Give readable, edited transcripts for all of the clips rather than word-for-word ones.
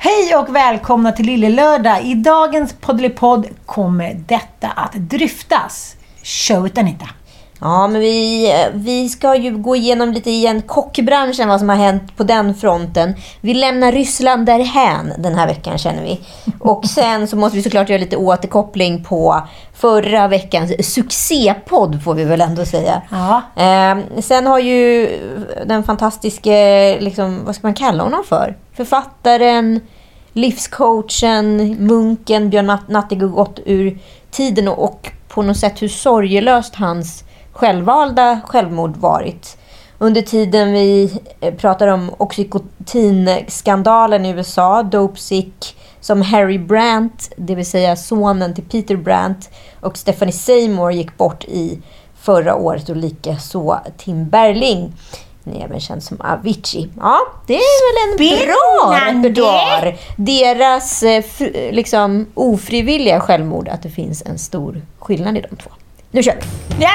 Hej och välkomna till Lillelördag. I dagens poddelipodd kommer detta att dryftas. Show it, Anita. Ja, men vi ska ju gå igenom lite igen kockbranschen, vad som har hänt på den fronten. Vi lämnar Ryssland därhän den här veckan, känner vi. Och sen så måste vi såklart göra lite återkoppling på förra veckans succépodd, får vi väl ändå säga. Ja. Sen har ju den fantastiska, liksom, vad ska man kalla honom för? Författaren, livscoachen, munken Björn Natthiko gått ur tiden och på något sätt hur sorgelöst hans självvalda självmord varit. Under tiden vi pratar om Oxycontin-skandalen i USA, Dopesick som Harry Brandt, det vill säga sonen till Peter Brandt, och Stephanie Seymour gick bort i förra året, och lika så Tim Berling, även känd som Avicii. Ja, det är väl en bra repertoar. Deras liksom ofrivilliga självmord, att det finns en stor skillnad i de två. Nu kör vi! Ja!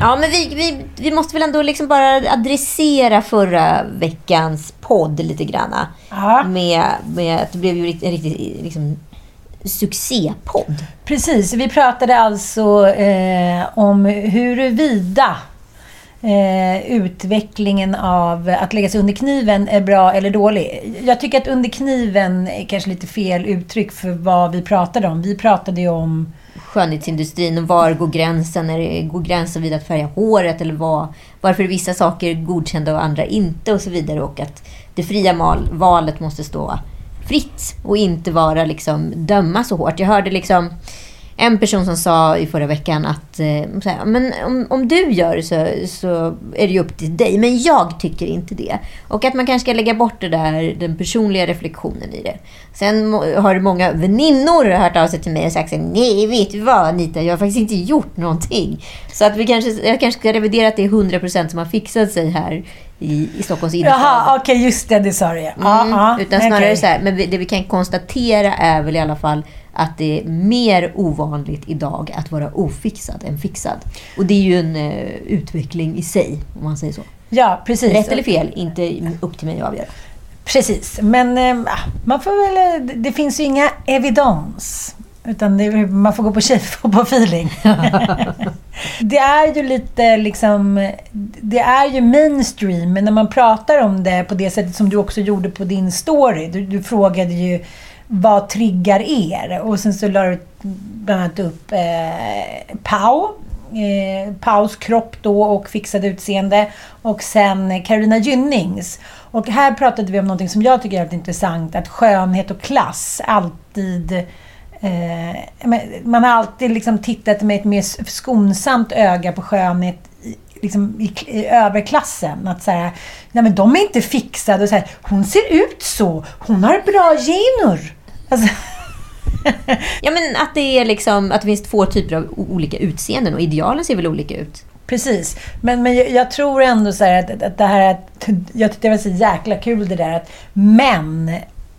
Ja, men vi måste väl ändå liksom bara adressera förra veckans podd lite granna. Med att det blev ju en riktig liksom succépodd. Precis, vi pratade alltså om huruvida utvecklingen av att lägga sig under kniven är bra eller dålig. Jag tycker att under kniven är kanske lite fel uttryck för vad vi pratade om. Vi pratade ju om skönhetsindustrin och var går gränsen, går gränsen vid att färga håret, eller varför vissa saker är godkända och andra inte, och så vidare, och att det fria valet måste stå fritt och inte vara liksom döma så hårt. Jag hörde liksom en person som sa i förra veckan att men om du gör så är det ju upp till dig, men jag tycker inte det. Och att man kanske ska lägga bort det där, den personliga reflektionen i det. Sen har många väninnor hört av sig till mig och sagt nej, vet du vad Anita, jag har faktiskt inte gjort någonting. Så att jag kanske ska revidera att det är 100% som har fixat sig här i Stockholms innerstad. Jaha, okej, just det sa du. Utan snarare så här, men det vi kan konstatera är väl i alla fall att det är mer ovanligt idag att vara ofixad än fixad. Och det är ju en utveckling i sig, om man säger så. Ja, precis. Rätt eller fel, inte upp till mig att avgöra. Precis, men man får väl, det finns ju inga evidens, utan man får gå på feeling. Det är ju lite liksom, det är ju mainstream, men när man pratar om det på det sättet som du också gjorde på din story, du frågade ju vad triggar er? Och sen så la du bland annat upp Paus kropp då och fixade utseende, och sen Carolina Gynnings. Och här pratade vi om någonting som jag tycker är intressant, att skönhet och klass alltid man har alltid liksom tittat med ett mer skonsamt öga på skönhet liksom i överklassen, att så här, nej men de är inte fixade, och så här, hon ser ut så, hon har bra gener. Alltså. Ja, men att det är liksom att det finns två typer av olika utseenden, och idealen ser väl olika ut. Precis. Men jag tror ändå så här att det här, att jag tyckte det var så jäkla kul det där, att män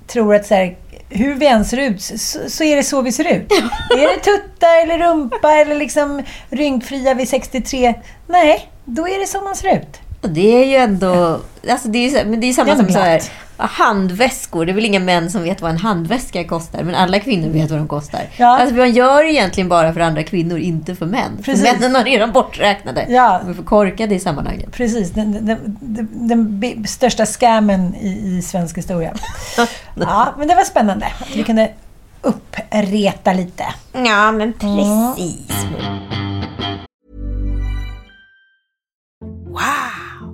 tror att så här, hur vi än ser ut så är det så vi ser ut. Är det tutta eller rumpa eller liksom rynkfria vid 63? Nej, då är det som man ser ut. Och det är ju ändå, alltså det är samma som så här, handväskor. Det är väl inga män som vet vad en handväska kostar, men alla kvinnor vet vad de kostar. Ja. Alltså man gör det egentligen bara för andra kvinnor, inte för män. Precis. För männen har redan borträknade. Ja. De är för korkade i sammanhanget. Precis, den största scammen i svensk historia. Ja, men det var spännande att vi kunde uppreta lite. Ja, men precis. Wow.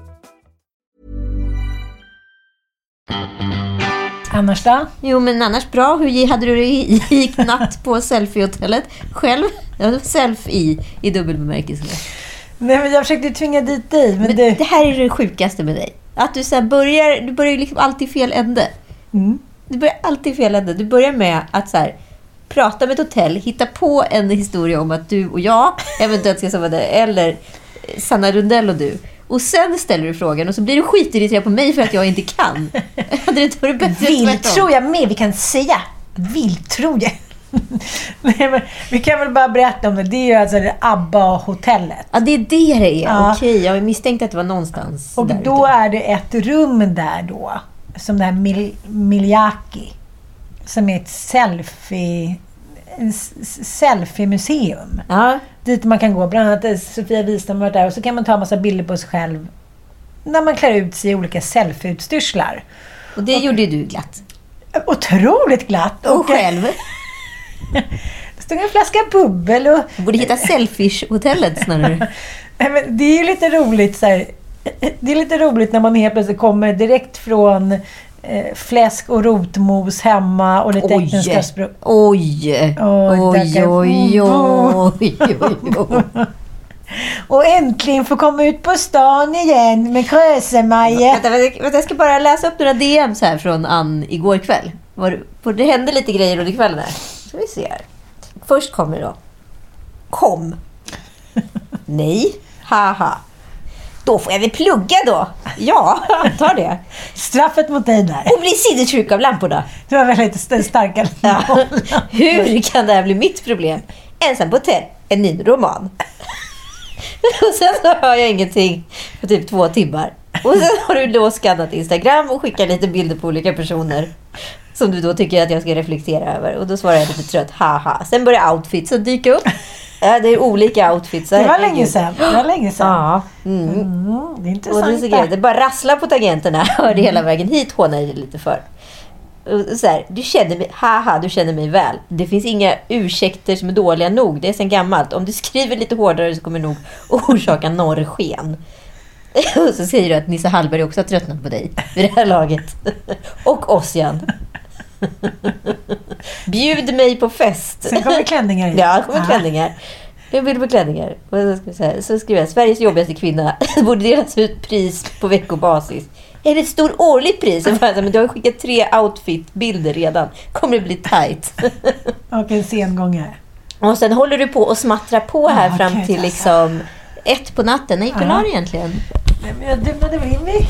Annars då? Jo, men annars bra. Hur hade du gick natt på selfiehotellet? Själv? Selfie i dubbelbemärkelse. Nej, men jag försökte tvinga dit dig. Men det här är det sjukaste med dig. Att du så här börjar liksom alltid fel ände. Mm. Du börjar alltid fel ände. Du börjar med att så här, prata med ett hotell, hitta på en historia om att du och jag eventuellt ska samma där, eller Sanna Rundell och du. Och sen ställer du frågan och så blir du skitirriterad på mig för att jag inte kan. Hade det varit bättre? Villtro jag med, vi kan säga. Villtro jag. Nej, men vi kan väl bara berätta om det. Det är ju alltså det ABBA-hotellet. Ja, det är det är. Ja. Okej, jag misstänkte att det var någonstans. Och där då är det ett rum där då. Som det här Miyazaki. Som är ett selfie-museum. Ja. Dit man kan gå. Bland annat Sofia Wistam har varit där. Och så kan man ta en massa bilder på sig själv. När man klär ut sig i olika selfie-utstyrslar. Och det gjorde du glatt. Otroligt glatt. Och själv. Det stod en flaska bubbel och... Du borde hitta selfish-hotellet snarare. Det är ju lite roligt så här. Det är lite roligt när man helt plötsligt kommer direkt från fläsk och rotmos hemma och lite engelska språk. Oj. Och äntligen får komma ut på stan igen med Krösemaje. Vänta, jag ska bara läsa upp några DMs här från Ann igår kväll. Det hände lite grejer under kvällen här. Så vi ser. Först kommer då. Kom. Nej. Haha. Då får jag väl plugga då. Ja, tar det. Straffet mot dig där. Och bli sidotryck av lamporna. Du har väl lite starka lamporna. Ja. Hur kan det här bli mitt problem? Ensam på hotell. En ny roman. Och sen så hör jag ingenting på typ 2 timmar. Och sen har du då skannat Instagram och skickat lite bilder på olika personer som du då tycker att jag ska reflektera över. Och då svarar jag lite trött, haha. Sen börjar outfitsen dyka upp. Det är olika outfits. Det var länge sedan. Ja. Det är intressant. Och det bara rasslar på tangenterna. Hörde hela vägen hit, hånade jag lite för. Och så här, du känner mig, haha, du känner mig väl. Det finns inga ursäkter som är dåliga nog. Det är sen gammalt. Om du skriver lite hårdare så kommer nog orsaka norrsken. Och så säger du att Nissa Hallberg också har tröttnat på dig vid det här laget. Och Ossian. Bjud mig på fest. Sen kommer klänningar igen. Ja, kommer klänningar. Jag vill på klänningar. Och så skriver jag, Sveriges jobbigaste kvinna borde delas ut pris på veckobasis. Är det ett stort årligt pris? Men du har skickat 3 outfit-bilder redan. Kommer det bli tight? Och en sengång här. Och sen håller du på och smattrar på här fram till liksom 1 på natten. Nej, hur var det egentligen? Det blev vi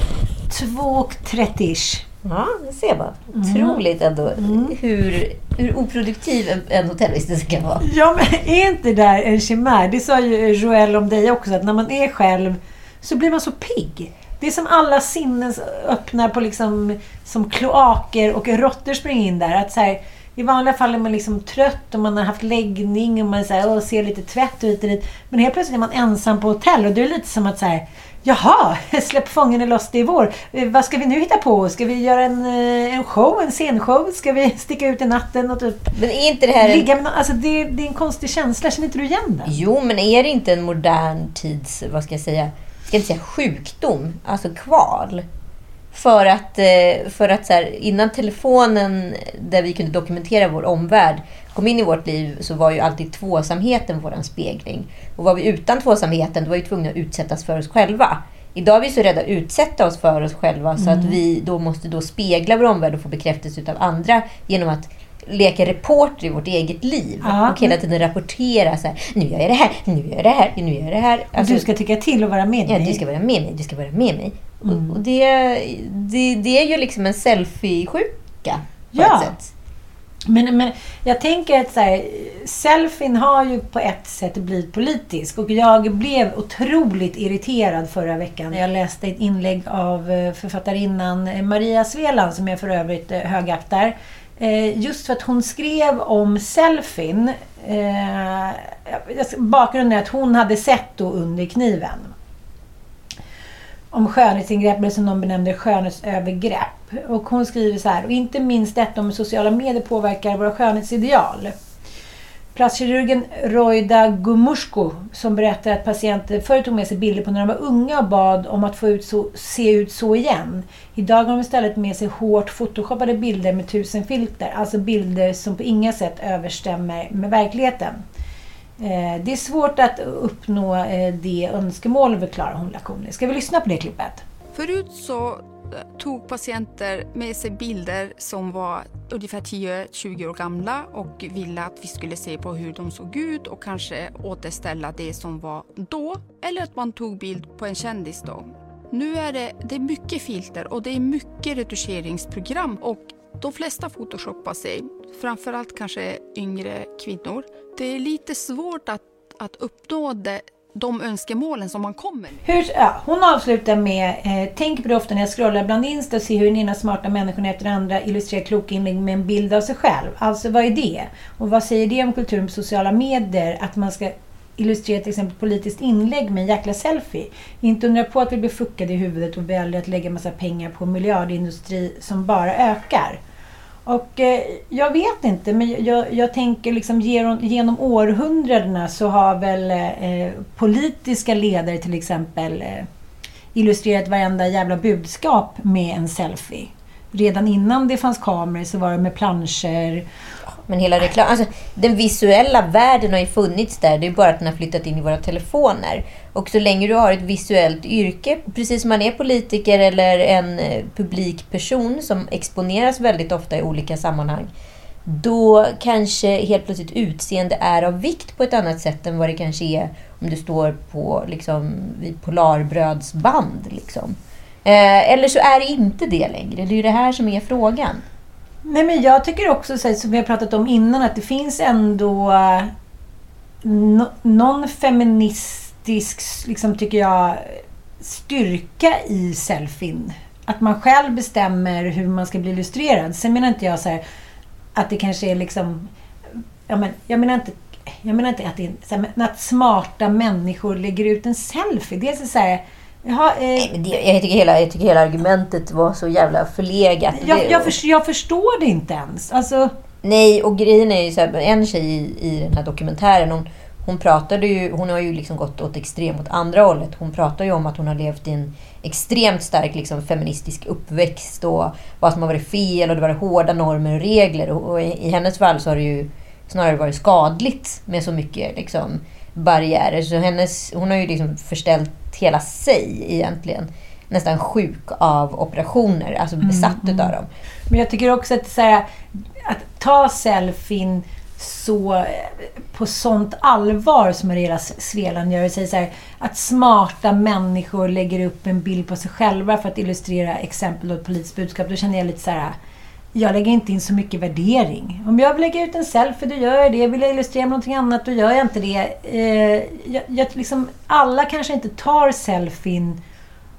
2:30-ish. Ja, det ser man. Otroligt ändå hur oproduktiv en hotellvistelse kan vara. Ja, men är inte det där en chimär? Det sa ju Joel om dig också, att när man är själv så blir man så pigg. Det är som alla sinnen öppnar på liksom, som kloaker och råttor springer in där. Att så här, i vanliga fall är man liksom trött och man har haft läggning och man så här, ser lite tvätt ut och dit. Men helt plötsligt är man ensam på hotell och det är lite som att så här, jaha, släpp fången loss, det är vår. Vad ska vi nu hitta på? Ska vi göra en show, en scenshow? Ska vi sticka ut i natten och typ... Men är inte det här... Alltså det är en konstig känsla, känner inte du igen den? Jo, men är det inte en modern tids, vad ska jag säga... Jag kan säga sjukdom, alltså kval. För att så här, innan telefonen där vi kunde dokumentera vår omvärld kom in i vårt liv så var ju alltid tvåsamheten våran spegling. Och var vi utan tvåsamheten då var vi tvungna att utsättas för oss själva. Idag är vi så rädda att utsätta oss för oss själva så att vi då måste då spegla vår omvärld och få bekräftelse utav andra genom att leka reporter i vårt eget liv och hela tiden rapportera så här, nu gör jag det här, nu gör jag det här, nu gör jag det här. Alltså, du ska tycka till och vara med mig. Ja, du ska vara med mig, du ska vara med mig. Och det är ju liksom en selfie-sjuka på ett sätt. Men jag tänker att så här, selfien har ju på ett sätt blivit politisk, och jag blev otroligt irriterad förra veckan. Jag läste ett inlägg av författarinnan Maria Svelan, som jag för övrigt högaktar, just för att hon skrev om selfien. Bakgrunden är att hon hade sett då under kniven om skönhetsingrepp, eller som de benämnde skönhetsövergrepp. Och hon skriver så här: och inte minst detta om sociala medier påverkar våra skönhetsideal. Plastkirurgen Rojda Gumursko, som berättar att patienter förut tog med sig bilder på när de var unga och bad om att få ut så, se ut så igen. Idag har de istället med sig hårt photoshoppade bilder med 1000 filter. Alltså bilder som på inga sätt överstämmer med verkligheten. Det är svårt att uppnå det önskemål, förklarar hon lakoniskt. Ska vi lyssna på det klippet? Förut så tog patienter med sig bilder som var ungefär 10-20 år gamla och ville att vi skulle se på hur de såg ut och kanske återställa det som var då. Eller att man tog bild på en kändis då. Nu är det är mycket filter och det är mycket retuscheringsprogram, och de flesta photoshoppar sig, framförallt kanske yngre kvinnor. Det är lite svårt att uppnå de önskemålen som man kommer. Hon avslutar med, tänk på det ofta när jag scrollar bland Insta och ser hur den ena smarta människan efter andra illustrerar kloka inlägg med en bild av sig själv. Alltså vad är det? Och vad säger det om kulturen på sociala medier? Att man ska illustrera till exempel politiskt inlägg med en jäkla selfie. Inte undra på att vi blir fuckade i huvudet och väljer att lägga massa pengar på miljardindustri som bara ökar. Och jag vet inte, men jag tänker liksom genom århundradena så har väl politiska ledare till exempel illustrerat varenda jävla budskap med en selfie. Redan innan det fanns kameror så var det med planscher. Men hela reklam, alltså, den visuella världen har ju funnits där. Det är bara att den har flyttat in i våra telefoner. Och så länge du har ett visuellt yrke, precis som man är politiker eller en publik person som exponeras väldigt ofta i olika sammanhang, då kanske helt plötsligt utseende är av vikt på ett annat sätt än vad det kanske är om du står på liksom, vid polarbrödsband liksom. Eller så är det inte det längre. Det är ju det här som är frågan. Nej, men jag tycker också, som vi har pratat om innan, att det finns ändå någon feministisk, liksom, tycker jag, styrka i selfien. Att man själv bestämmer hur man ska bli illustrerad. Sen menar inte jag så här, att det kanske är liksom... Jag menar inte att det är så här, att smarta människor lägger ut en selfie. Det är så här... Jag tycker hela argumentet var så jävla förlegat. Jag förstår det inte ens. Alltså... Nej, och grejen är ju så här, en tjej i den här dokumentären, hon pratade ju, hon har ju liksom gått åt extremt åt andra hållet. Hon pratar ju om att hon har levt i en extremt stark liksom, feministisk uppväxt och vad som har varit fel och det var hårda normer och regler. Och i hennes fall så har det ju snarare varit skadligt med så mycket liksom, barriärer. Så hon har ju liksom förställt hela sig egentligen, nästan sjuk av operationer, alltså besatt av dem. Men jag tycker också att, så här, att ta selfien så på sånt allvar som Maria Svelan gör, säger så här, att smarta människor lägger upp en bild på sig själva för att illustrera exempel och politiskt budskap, då känner jag lite så här: jag lägger inte in så mycket värdering. Om jag vill lägga ut en selfie, då gör jag det. Vill jag illustrera någonting annat, då gör jag inte det. Jag liksom, alla kanske inte tar selfien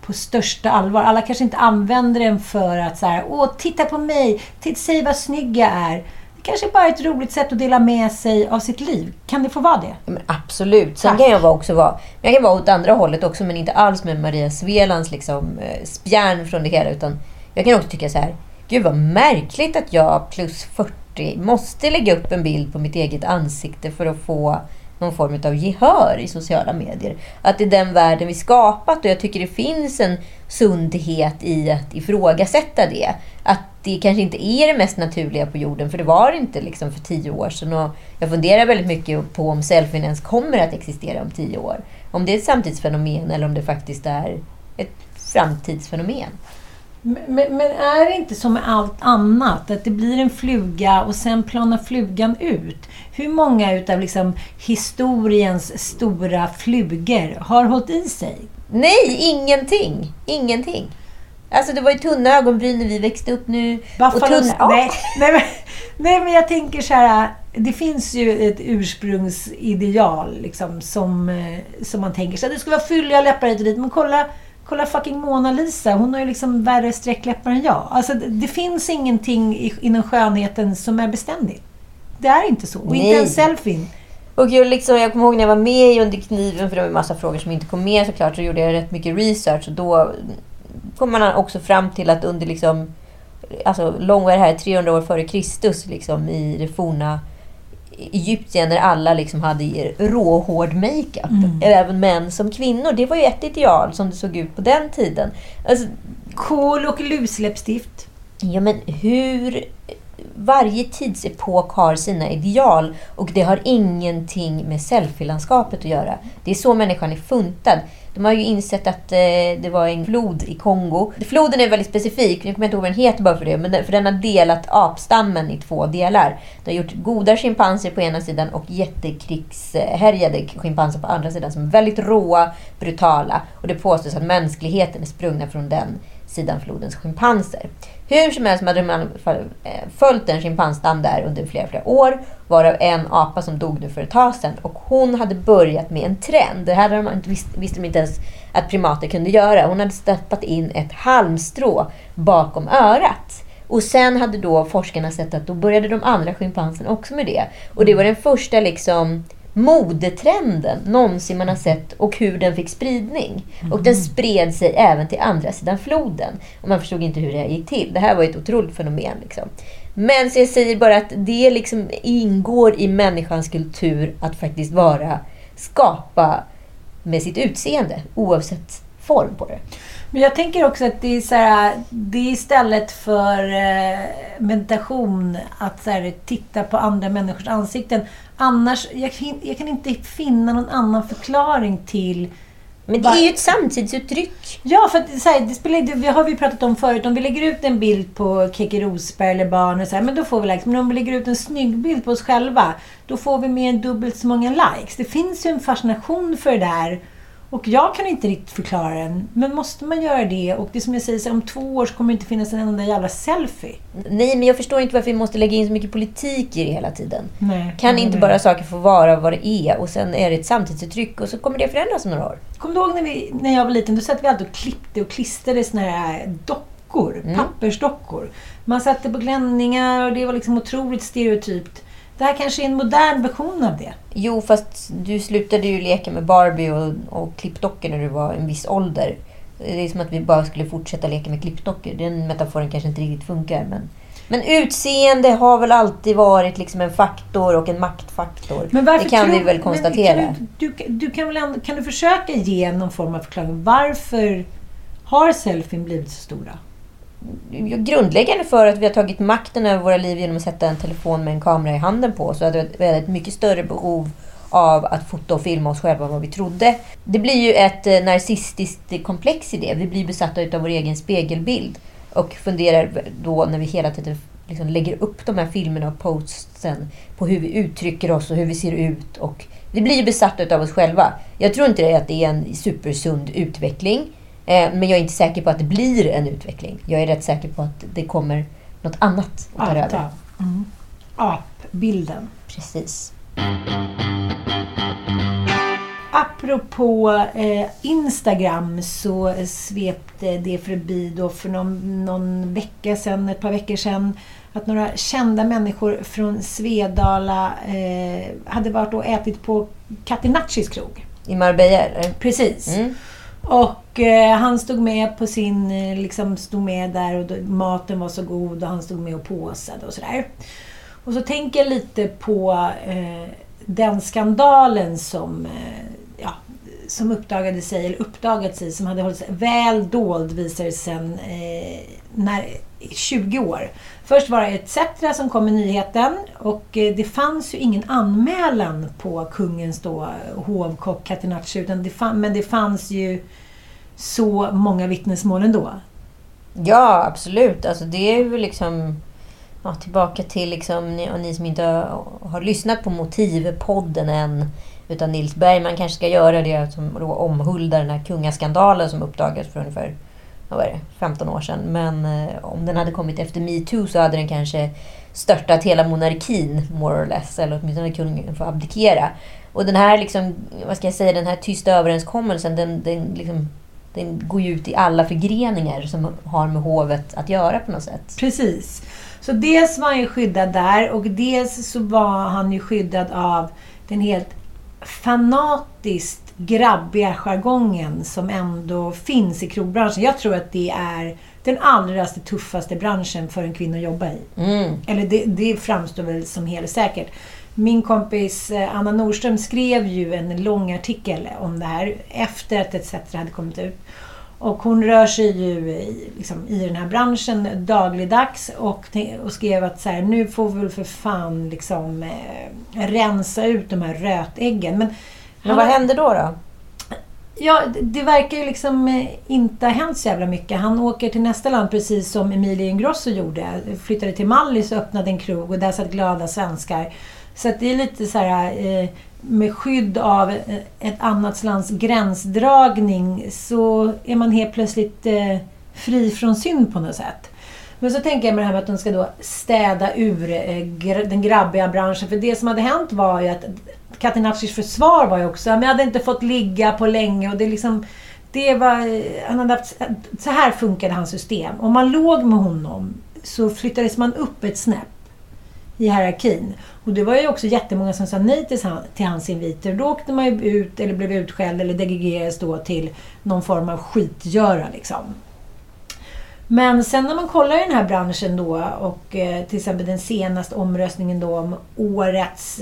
på största allvar. Alla kanske inte använder den för att så här, åh, titta på mig, säg vad snygg jag är. Det kanske bara är ett roligt sätt att dela med sig av sitt liv. Kan det få vara det? Men absolut. Sen kan jag också vara... Jag kan vara åt andra hållet också, men inte alls med Maria Svelans liksom, spjärn från det hela. Utan jag kan också tycka så här: gud vad märkligt att jag plus 40 måste lägga upp en bild på mitt eget ansikte för att få någon form av gehör i sociala medier. Att det är den världen vi skapat, och jag tycker det finns en sundhet i att ifrågasätta det. Att det kanske inte är det mest naturliga på jorden, för det var det inte liksom för 10 år sedan. Och jag funderar väldigt mycket på om selfien ens kommer att existera om 10 år. Om det är ett samtidsfenomen eller om det faktiskt är ett framtidsfenomen. Men är det inte som med allt annat, att det blir en fluga och sen planar flugan ut? Hur många utav liksom historiens stora flugor har hållit i sig? Nej, ingenting. Alltså det var ju tunna ögonbryn när vi växte upp nu. Buffalo... Och tunna... Ja. Nej, men, Nej, men jag tänker så här, det finns ju ett ursprungsideal liksom, som man tänker så här, det skulle vara fylliga läppar hit och dit, men kolla fucking Mona Lisa, hon har ju liksom värre sträckläppar än jag. Alltså det finns ingenting inom skönheten som är beständigt. Det är inte så. Och inte en selfie. Och jag kommer ihåg när jag var med i Under kniven, för det var en massa frågor som inte kom med såklart, så gjorde jag rätt mycket research, och då kom man också fram till att under långväga här 300 år före Kristus i det forna Egypten, när alla hade råhård makeup, även män som kvinnor. Det var ju ett ideal som det såg ut på den tiden. Alltså, kol och lusläppstift. Ja, men hur... Varje tidsepok har sina ideal, och det har ingenting med selfie-landskapet att göra. Det är så människan är funtad. De har ju insett att det var en flod i Kongo. Floden är väldigt specifik, jag kommer inte ihåg vad den heter bara för det, men för den har delat apstammen i två delar. De har gjort goda schimpanser på ena sidan och jättekrigshärjade schimpanser på andra sidan, som är väldigt råa, brutala. Och det påstås att mänskligheten är sprungna från den sidan, flodens schimpanser. Hur som helst hade man följt en schimpansstam där under flera år, varav en apa som dog nu för ett tag sedan, och hon hade börjat med en trend. Det här hade man inte visste de inte ens att primater kunde göra. Hon hade stoppat in ett halmstrå bakom örat. Och sen hade då forskarna sett att då började de andra schimpanserna också med det. Och det var den första modetrenden någonsin man har sett, och hur den fick spridning. Och den spred sig även till andra sidan floden. Och man förstod inte hur det gick till. Det här var ett otroligt fenomen. Men så jag säger bara att det ingår i människans kultur att faktiskt skapa med sitt utseende, oavsett form på det. Men jag tänker också att det är så här, det är istället för meditation att så här, titta på andra människors ansikten. Annars, jag kan inte finna någon annan förklaring till... Men det är ju ett samtidsuttryck. Ja, för att, så här, det har vi pratat om förut. Om vi lägger ut en bild på Keke Rosberg eller barn och så här, men då får vi likes. Men om vi lägger ut en snygg bild på oss själva, då får vi mer än dubbelt så många likes. Det finns ju en fascination för det där. Och jag kan inte riktigt förklara den. Men måste man göra det? Och det som jag säger, så om 2 år så kommer det inte finnas en enda jävla selfie. Nej, men jag förstår inte varför vi måste lägga in så mycket politik i det hela tiden. Nej, kan inte bara saker få vara vad det är, och sen är det ett samtidsuttryck, och så kommer det förändras om några år. Kommer du ihåg när jag var liten, då satt vi alltid och klippte och klistrade såna här dockor, pappersdockor. Man satte på klänningar, och det var otroligt stereotypt. Det här kanske är en modern version av det. Jo, fast du slutade ju leka med Barbie och klippdockor när du var en viss ålder. Det är som att vi bara skulle fortsätta leka med klippdockor. Den metaforen kanske inte riktigt funkar. Men utseende har väl alltid varit en faktor och en maktfaktor. Men det kan vi väl konstatera. Kan du försöka ge någon form av förklaring? Varför har selfien blivit så stora? Grundläggande för att vi har tagit makten över våra liv genom att sätta en telefon med en kamera i handen på, så att vi hade ett mycket större behov av att fota och filma oss själva än vad vi trodde. Det blir ju ett narcissistiskt komplex i det. Vi blir besatta av vår egen spegelbild och funderar då, när vi hela tiden lägger upp de här filmerna och posten, på hur vi uttrycker oss och hur vi ser ut, och vi blir besatta av oss själva. Jag tror inte att det är en supersund utveckling. Men jag är inte säker på att det blir en utveckling. Jag är rätt säker på att det kommer något annat att ta över. Apbilden. Precis. Apropå Instagram, så svepte det förbi då för någon vecka sedan, ett par veckor sedan, att några kända människor från Svedala hade varit och ätit på Catinaccis krog. I Marbella, eller? Precis. Mm. Och han stod med på sin, stod med där, och maten var så god, och han stod med och påsade och sådär. Och så tänker jag lite på den skandalen som uppdagats sig, som hade hållits väl dold, visar det sedan 20 år. Först var det ETC som kom med nyheten, och det fanns ju ingen anmälan på kungens då hovkock Catinacci, utan det fanns ju så många vittnesmål ändå. Ja, absolut. Alltså det är ju tillbaka till ni som inte har lyssnat på Motivepodden än, utan Nils Bergman kanske ska göra det, som omhuldar den här kungaskandalen som uppdagades för ungefär vad är det, 15 år sedan. Men om den hade kommit efter MeToo så hade den kanske störtat hela monarkin, more or less. Eller åtminstone kungen får abdikera. Och den här, liksom, vad ska jag säga, den här tysta överenskommelsen, den går ju ut i alla förgreningar som har med hovet att göra på något sätt. Precis. Så dels var han ju skyddad där, och dels så var han ju skyddad av den helt fanatiskt grabbiga jargongen som ändå finns i krogbranschen. Jag tror att det är den allra tuffaste branschen för en kvinna att jobba i. Mm. Eller det framstår väl som helt säkert. Min kompis Anna Nordström skrev ju en lång artikel om det här efter att etc. hade kommit ut. Och hon rör sig ju i den här branschen dagligdags och skrev att så här, nu får vi väl för fan rensa ut de här rötäggen. Men vad hände då? Ja, det verkar ju inte ha hänt så jävla mycket. Han åker till nästa land precis som Emilie Ingrosso gjorde. Flyttade till Mali så öppnade en krog och där satt glada svenskar. Så att det är lite så här, med skydd av ett annat lands gränsdragning så är man helt plötsligt fri från synd på något sätt. Men så tänker jag med det här med att de ska då städa ur den grabbiga branschen. För det som hade hänt var ju att Catinaccis försvar var ju också, men jag hade inte fått ligga på länge och så här funkade hans system. Om man låg med honom så flyttades man upp ett snäpp i hierarkin. Och det var ju också jättemånga som sa nej till hans inviter. Då åkte man ju ut eller blev utskälld eller degraderades då till någon form av skitgöra . Men sen när man kollar i den här branschen då och till exempel den senaste omröstningen då om årets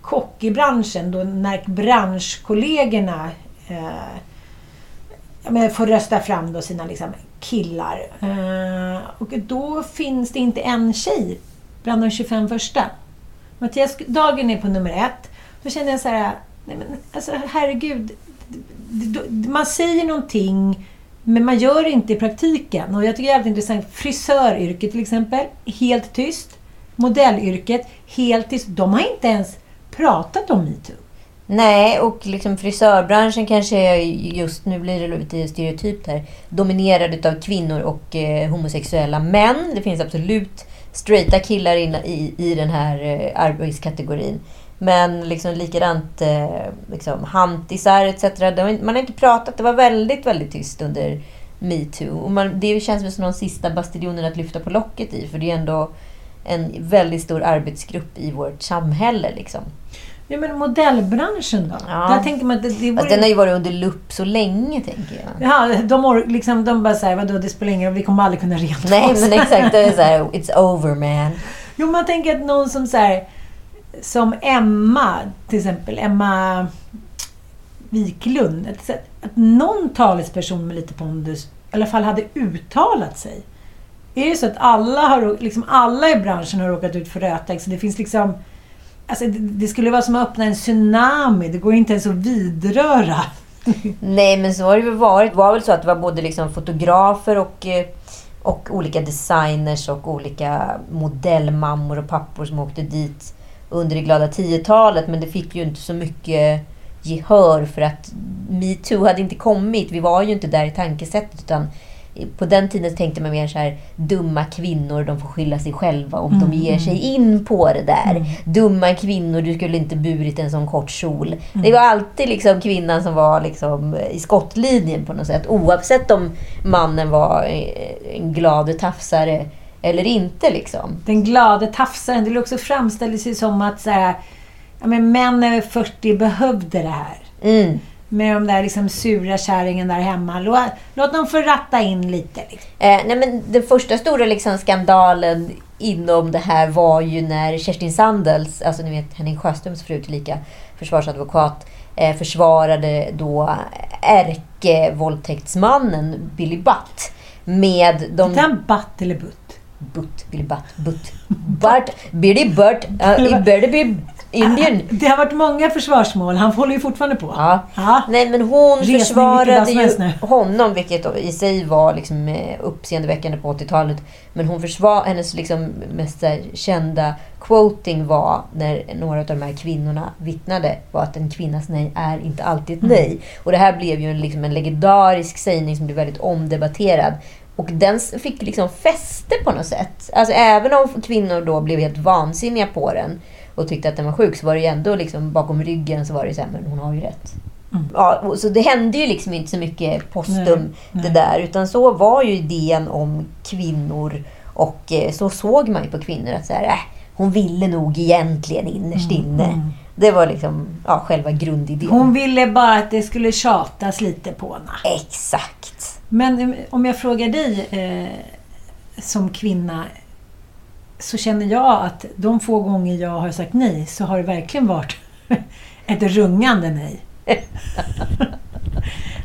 kock i branschen då, när branschkollegorna får rösta fram då sina killar. Och då finns det inte en tjej bland de 25 första. Mattias Dagen är på nummer 1. Då kände jag så här, nej men alltså herregud, man säger någonting men man gör det inte i praktiken. Och jag tycker det är jävligt intressant. Frisöryrket till exempel, helt tyst. Modellyrket, helt tyst. De har inte ens pratat om MeToo. Nej, och frisörbranschen kanske just nu blir det lite stereotypt här. Dominerad av kvinnor och homosexuella män. Det finns absolut straighta killar i den här arbetskategorin. Men likadant hantisar etc. Man har inte pratat, det var väldigt, väldigt tyst under MeToo. Och det känns väl som de sista bastionen att lyfta på locket i. För det är ändå en väldigt stor arbetsgrupp i vårt samhälle . Ja, men modellbranschen då? Ja. Där tänker man att det vore... den har ju varit under lupp så länge, tänker jag. Ja, de bara säger vadå, det spelar ingen roll, vi kommer aldrig kunna rena oss. Nej, men exakt, det är så här, it's over, man. Jo, man tänker att någon som så här, som Emma, till exempel, Emma Wiklund, att någon talesperson med lite pondus i alla fall hade uttalat sig. Det är ju så att alla i branschen har råkat ut för rötägg, så det finns det skulle vara som att öppna en tsunami. Det går inte ens att vidröra. Nej, men så har det väl varit. Det var väl så att det var både fotografer och olika designers och olika modellmammor och pappor som åkte dit under det glada 10-talet. Men det fick ju inte så mycket gehör för att MeToo hade inte kommit. Vi var ju inte där i tankesättet, utan på den tiden tänkte man mer så här: dumma kvinnor, de får skylla sig själva om de ger sig in på det där. Dumma kvinnor, du skulle inte burit en sån kort kjol. Det var alltid kvinnan som var i skottlinjen på något sätt, oavsett om mannen var en glad tafsare eller inte Den glade tafsaren, det också framställdes ju som att så här, ja, men män över 40 behövde det här. Med de där sura kärringen där hemma. Låt dem få ratta in lite. Nej, men den första stora skandalen inom det här var ju när Kerstin Sandels, alltså ni vet Henning Sjöströms fru till lika försvarsadvokat, försvarade då ärkevåldtäktsmannen Billy Butt med de... Det är en Butt eller Butt? Butt, Billy Butt, Billy Butt. Indien. Det har varit många försvarsmål. Han håller ju fortfarande på. Ja. Ja. Nej, men hon resning försvarade ju honom, vilket i sig var liksom uppseendeväckande på 80-talet. Men hon försvarade, hennes liksom mest kända quoting var när några av de här kvinnorna vittnade var att en kvinnas nej är inte alltid ett nej. Mm. Och det här blev ju liksom en legendarisk sägning som blev väldigt omdebatterad. Och den fick liksom fäste på något sätt. Alltså även om kvinnor då blev helt vansinniga på den och tyckte att den var sjuk, så var det ju ändå liksom bakom ryggen så var det så här, men hon har ju rätt. Mm. Ja, så det hände ju liksom inte så mycket postum det där, utan så var ju idén om kvinnor, och så såg man ju på kvinnor att så här, hon ville nog egentligen innerst inne. Mm. Det var liksom själva grundidén. Hon ville bara att det skulle tjatas lite på henne. Exakt. Men om jag frågar dig som kvinna, så känner jag att de få gånger jag har sagt nej så har det verkligen varit ett rungande nej.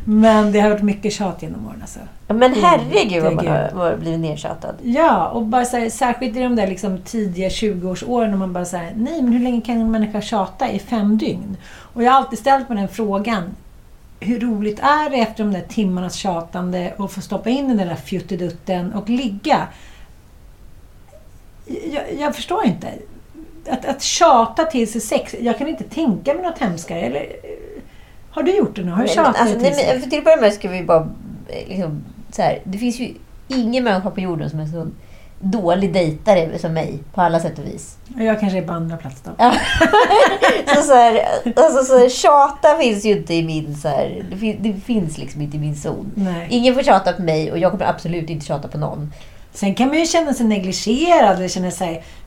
Men det har varit mycket tjat genom åren. Alltså. Men herregud vad man har blivit nedtjatad. Ja, och bara så här, särskilt i de där liksom tidiga 20-årsåren när man bara säger nej, men hur länge kan en människa tjata i 5 dygn? Och jag har alltid ställt mig den frågan, hur roligt är det efter de där timmarnas tjatande att få stoppa in den där fjuttedutten och ligga? Jag förstår inte. Att tjata till sig sex, jag kan inte tänka mig något hemskare. Eller, har du gjort det nu? Har du tjatat till sig? För till att börja med ska vi bara liksom, så här, det finns ju ingen människa på jorden som är så dålig dejtare som mig på alla sätt och vis. Jag kanske är på andra plats då. så här, tjata finns ju inte i min så här, det finns liksom inte i min zon. Nej. Ingen får tjata på mig, och jag kommer absolut inte tjata på någon. Sen kan man ju känna sig negligerad eller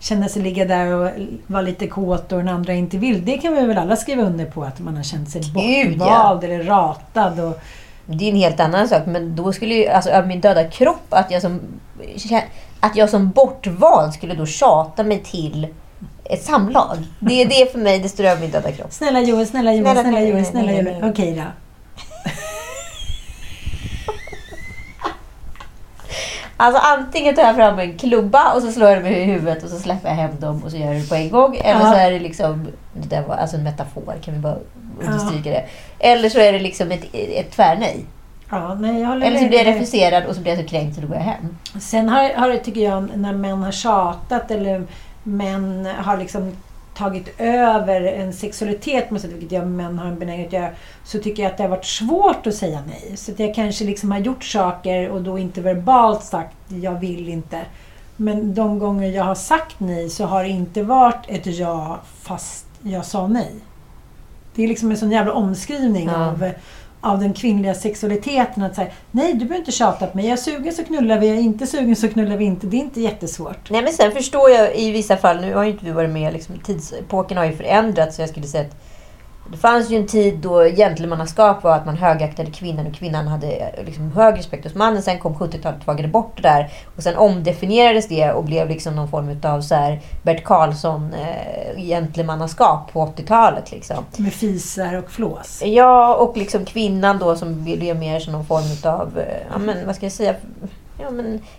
känna sig ligga där och vara lite kåt och den andra inte vill. Det kan vi väl alla skriva under på, att man har känt sig bortvald eller ratad. Och... Det är en helt annan sak, men då skulle ju alltså, min döda kropp, att jag som bortvald skulle då tjata mig till ett samlag. Det är det för mig, det står över min döda kropp. Snälla Joel. Okej då. Alltså antingen tar jag fram en klubba och så slår jag dem i huvudet och så släpper jag hem dem och så gör jag det på en gång. Eller så är det liksom, det där var alltså en metafor, kan vi bara understryka det. Eller så är det liksom ett tvärnej. Ja, nej, jag håller eller så blir jag refuserad och så blir jag så kränkt och då går jag hem. Sen har det, tycker jag, när män har tjatat eller män har liksom tagit över en sexualitet, vilket jag män har en benägenhet att göra, så tycker jag att det har varit svårt att säga nej. Så att jag kanske liksom har gjort saker och då inte verbalt sagt jag vill inte. Men de gånger jag har sagt nej så har det inte varit ett ja fast jag sa nej. Det är liksom en sån jävla omskrivning av den kvinnliga sexualiteten, att säga nej, du behöver inte tjata på mig, jag är sugen så knullar vi, jag är inte sugen så knullar vi inte. Det är inte jättesvårt. Nej, men sen förstår jag i vissa fall, nu har ju inte vi varit med liksom, tidsepoken har ju förändrats, så jag skulle säga att det fanns ju en tid då gentlemannaskap var att man högaktade kvinnan och kvinnan hade liksom hög respekt hos mannen. Sen kom 70-talet och tagade bort det där och sen omdefinierades det och blev liksom någon form av så här Bert Karlsson gentlemannaskap på 80-talet liksom. Med fisar och flås. Ja, och liksom kvinnan då som blev mer som någon form av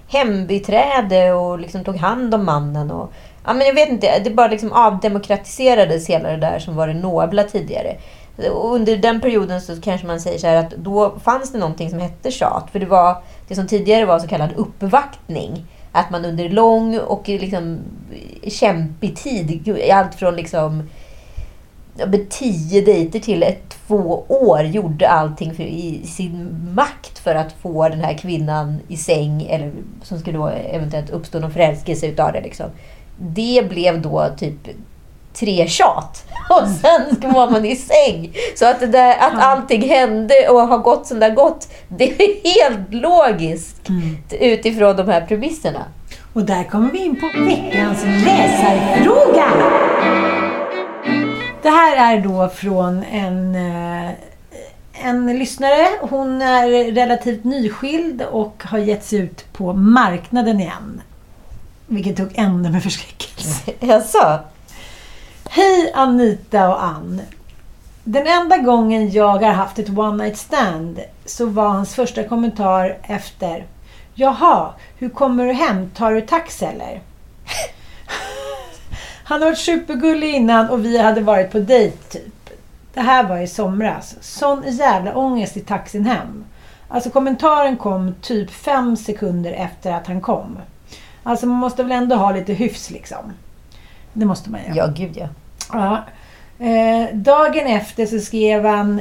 hembiträde och liksom tog hand om mannen och ja, men jag vet inte, det bara liksom avdemokratiserades hela det där som var det nobla tidigare. Och under den perioden så kanske man säger så här att då fanns det någonting som hette tjat. För det var det som tidigare var så kallad uppvaktning. Att man under lång och liksom kämpig tid, allt från liksom 10 dejter till 2 år, gjorde allting i sin makt för att få den här kvinnan i säng, eller som skulle då eventuellt uppstå någon förälskelse utav det liksom. Det blev då typ 3 tjat. Och sen ska man i säng. Så att, det där, att allting hände och har gått som det har gått. Det är helt logiskt utifrån de här premisserna. Och där kommer vi in på veckans läsarfråga. Det här är då från en lyssnare. Hon är relativt nyskild och har gett sig ut på marknaden igen. Vilket tog ända med förskräckelse. Jag sa. Hej Anita och Ann. Den enda gången jag har haft ett one night stand så var hans första kommentar efter: Jaha, hur kommer du hem? Tar du taxi eller? Han har varit supergullig innan och vi hade varit på dejt typ. Det här var i somras. Sån jävla ångest i taxin hem. Alltså kommentaren kom typ 5 sekunder efter att han kom. Alltså man måste väl ändå ha lite hyfs liksom. Det måste man göra. Ja, gud ja. Ja. Dagen efter så skrev han: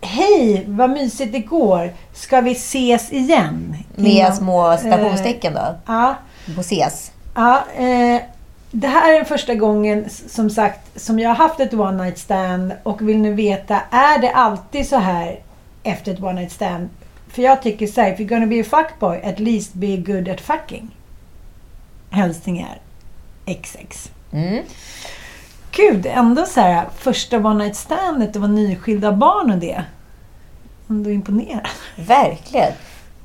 hej, vad mysigt det går. Ska vi ses igen? Med små stationstecken då. Ja. På ses. Ja, det här är den första gången som sagt som jag har haft ett one night stand och vill nu veta, är det alltid så här efter ett one night stand? För jag tycker så här, if you're gonna be a fuckboy, at least be good at fucking. Hälsningar XX. Mm. Gud, ändå så här, första one night standet, det var nyskilda barn och det. Ändå imponerad. Verkligen.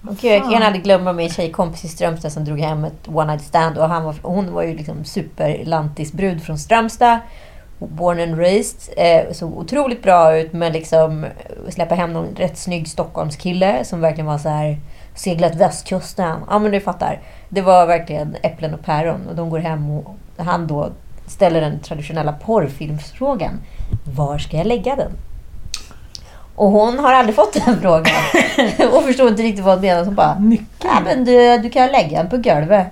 Och gud, jag kan aldrig glömma min tjejkompis i Strömstad som drog hem ett one night stand och hon var ju liksom superlantisbrud från Strömstad, born and raised, så otroligt bra ut, men liksom släppa hem någon rätt snygg Stockholmskille som verkligen var så här seglat västkusten. Ja, men du fattar. Det var verkligen äpplen och päron och de går hem och han då ställer den traditionella porrfilmsfrågan: var ska jag lägga den? Och hon har aldrig fått den frågan och förstår inte riktigt vad hon menar, som bara: ja, men du kan lägga den på golvet.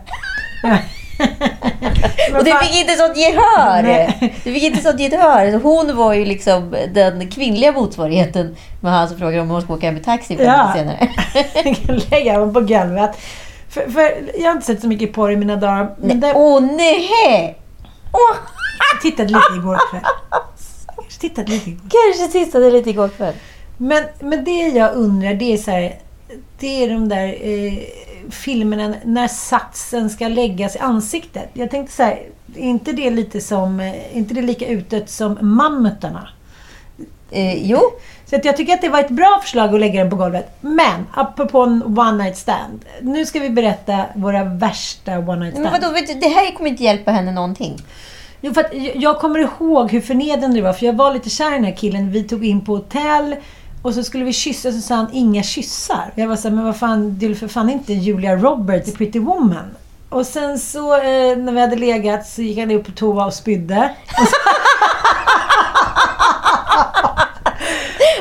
Och det fick inte sånt gehör. Det fick inte sånt gehör. Hon var ju liksom den kvinnliga motsvarigheten med han som frågade om hon ska åka hem i taxi för ja. Senare. Jag kan lägga den på golvet. För jag har inte sett så mycket porr i mina dagar. Åh där... oh, nej! Oh. Jag tittade lite igår kväll. Men det jag undrar, det är så här, det är de där filmerna när satsen ska läggas i ansiktet. Jag tänkte så här, är inte det lika utött som mammutarna? Jo. Så att jag tycker att det var ett bra förslag att lägga den på golvet. Men apropå en one night stand, nu ska vi berätta våra värsta one night stand. Men vadå, vet du, det här kommer inte hjälpa henne någonting. Jo, för att jag kommer ihåg hur förnedrande det var. För jag var lite kär i den här killen. Vi tog in på hotell och så skulle vi kyssa, så sa han inga kyssar. Jag var så här, men vad fan, du är för fan inte Julia Roberts i Pretty Woman. Och sen så när vi hade legat så gick han upp på toa och spydde.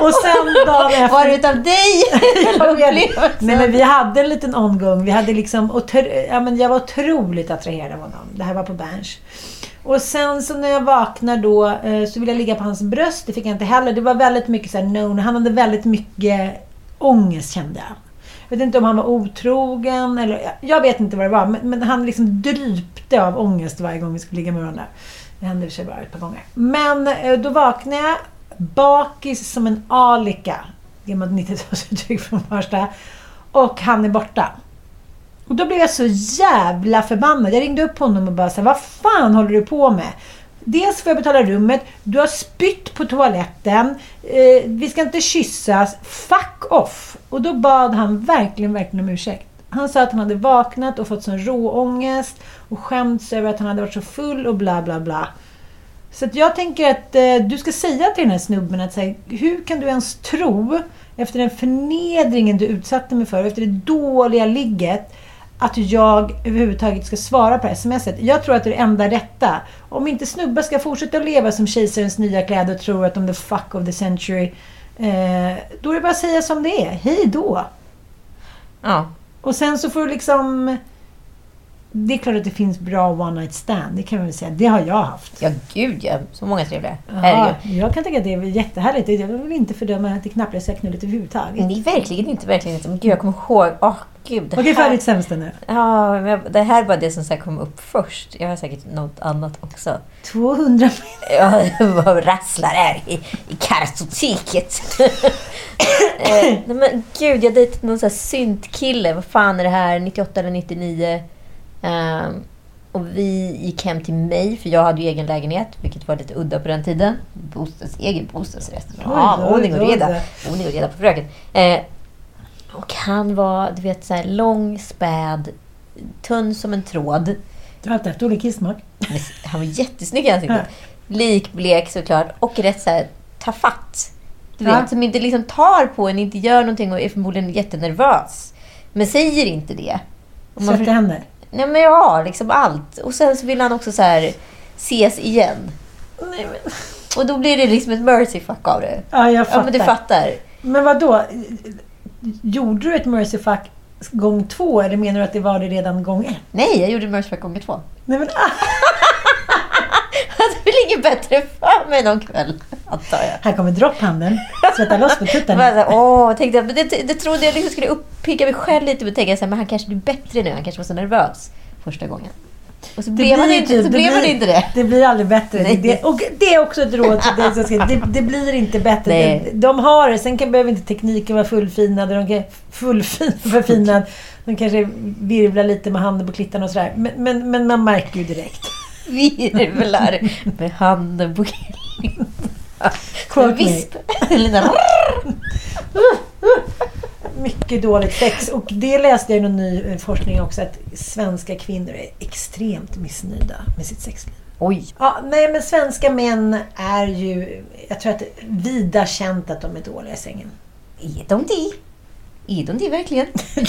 Och sen dagen efter... Var det utav dig? Nej, men vi hade en liten omgång. Vi hade liksom... jag var otroligt attraherad av honom. Det här var på Berns. Och sen så när jag vaknar då så ville jag ligga på hans bröst. Det fick jag inte heller. Det var väldigt mycket så här no. Han hade väldigt mycket ångest, kände jag. Jag vet inte om han var otrogen eller... Jag vet inte vad det var. Men han liksom drypte av ångest varje gång vi skulle ligga med varandra. Det hände i sig bara ett par gånger. Men då vaknade jag bakis som en alika. Det är man 90-talsuttryck från första. Och han är borta. Och då blev jag så jävla förbannad. Jag ringde upp honom och bara sa: vad fan håller du på med? Dels får jag betala rummet. Du har spytt på toaletten. Vi ska inte kyssas. Fuck off. Och då bad han verkligen, verkligen om ursäkt. Han sa att han hade vaknat och fått sån råångest. Och skämts över att han hade varit så full och bla bla bla. Så att jag tänker att du ska säga till den här snubben att säga: hur kan du ens tro, efter den förnedringen du utsatte mig för, efter det dåliga ligget, att jag överhuvudtaget ska svara på smset. Jag tror att det är det enda rätta. Om inte snubbar ska fortsätta leva som kejsarens nya kläder och tror att de är the fuck of the century, då är det bara att säga som det är. Hej då. Ja. Och sen så får du liksom... Det är klart att det finns bra one night stand. Det kan man väl säga. Det har jag haft. Ja, gud ja. Så många trevliga. Ja, jag kan tycka att det är jättehärligt. Jag vill inte fördöma att det knappt är så knulligt överhuvudtaget. Nej, verkligen inte. Men gud, jag kommer ihåg. Åh, gud. Okej, färdigt sämsta nu. Ja, men det här var det som så här kom upp först. Jag har säkert något annat också. 200 Ja, vad rasslar är i kartoteket. Men gud, jag dejtade någon så här syntkille. Vad fan är det här? 98 eller 99... och vi gick hem till mig, för jag hade ju egen lägenhet, vilket var lite udda på den tiden. Egen bostadsrätt. Ordning och reda på fröken. Och han var, du vet, så här lång, späd, tunn som en tråd. Du har alltid haft olika kissmark. Han var jättesnygg i ansiktet. Likblek såklart. Och rätt så här tafatt, du vet, som inte liksom tar på en, inte gör någonting och är förmodligen jättenervös, men säger inte det. Så det händer. Nej, men jag har liksom allt. Och sen så vill han också så här ses igen. Nej, men... Och då blir det liksom ett mercy fuck av det. Ja, jag fattar. Ja, men du fattar. Men vadå? Gjorde du ett mercy fuck gång 2 eller menar du att det var det redan gång 1? Nej, jag gjorde mercy fuck gång 2. Nej, men... Det är inget bättre för mig någon kväll, antar jag. Här kommer dropphandeln. Svettar loss på tuttarna. Åh, tänkte jag. Det trodde jag liksom skulle uppicka mig själv lite. Och tänka så här, men han kanske blir bättre nu. Han kanske var så nervös första gången. Och så blev han inte, det. Det blir aldrig bättre. Och det är också ett råd till dig som ska, det blir inte bättre. De har det. Sen behöver inte tekniken vara fullfinad. De kan förfinad. De kanske virvlar lite med handen på klittan och sådär. Men man märker ju direkt. Virvlar med handen på killen. Quote visp. Mycket dåligt sex. Och det läste jag i någon ny forskning också, att svenska kvinnor är extremt missnöjda med sitt sexliv. Oj. Ja, nej, men svenska män är ju, jag tror att vida känt att de är dåliga i sängen. Är de det? Är de det verkligen?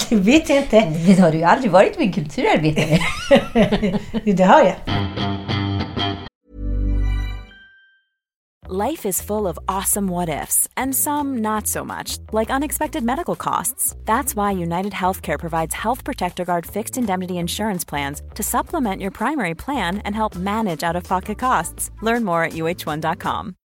Det vet jag inte. Det har du aldrig varit min kulturarbetare. Det har jag. Life is full of awesome what ifs and some not so much, like unexpected medical costs. That's why United Healthcare provides Health Protector Guard fixed indemnity insurance plans to supplement your primary plan and help manage out-of-pocket costs. Learn more at uh1.com.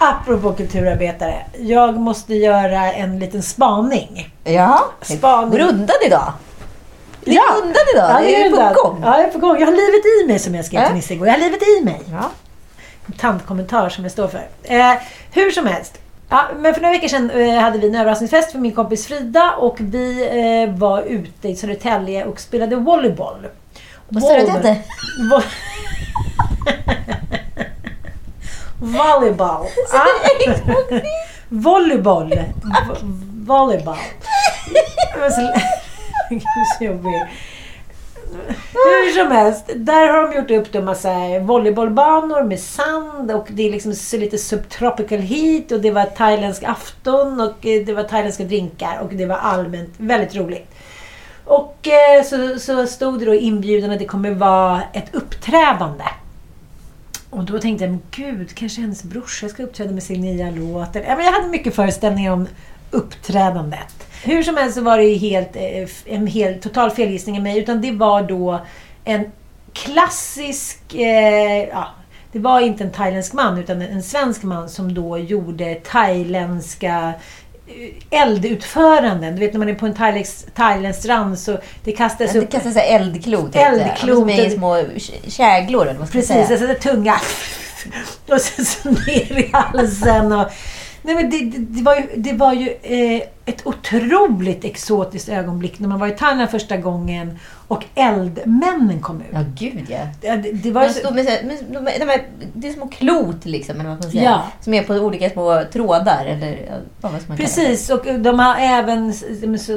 Apropå kulturarbetare, jag måste göra en liten spaning. Ja, grundad idag. Det är grundad idag, ja, det är på gång. Ja, jag är på gång. Jag har livet i mig, som jag skrev till Nisse igår. Jag har livet i mig. Ja. En tantkommentar som jag står för. Hur som helst. Ja, men för några veckor sedan hade vi en överraskningsfest för min kompis Frida och vi var ute i Södertälje och spelade volleyboll. Vad sa du det? Volleyball. Volleyboll. Volleyball. Hur som helst, där har de gjort upp en massa volleybollbanor med sand och det är liksom så lite subtropical heat och det var thailändsk afton och det var thailändska drinkar och det var allmänt väldigt roligt. Och så stod det då inbjudan att det kommer vara ett uppträdande. Och då tänkte jag, men gud, kanske hennes brorsa ska uppträda med sin nya låt. Men jag hade mycket föreställningar om uppträdandet. Hur som helst så var det ju en total felgissning i mig. Utan det var då en klassisk... det var inte en thailändsk man utan en svensk man som då gjorde thailändska eldutföranden. Du vet när man är på en thailändsk strand så det kastas upp... Det kastas eldklot. Eldklot. Som är små käglor. Eller vad ska precis, säga. Alltså tunga. Och sen så ner i halsen och... Nej, men det var ju ett otroligt exotiskt ögonblick när man var i Thailand första gången och eldmännen kom ut. Ja, gud ja. Det var så... det är små klot liksom, eller vad man säger, ja. Som är på olika små trådar eller vad man precis, och de har även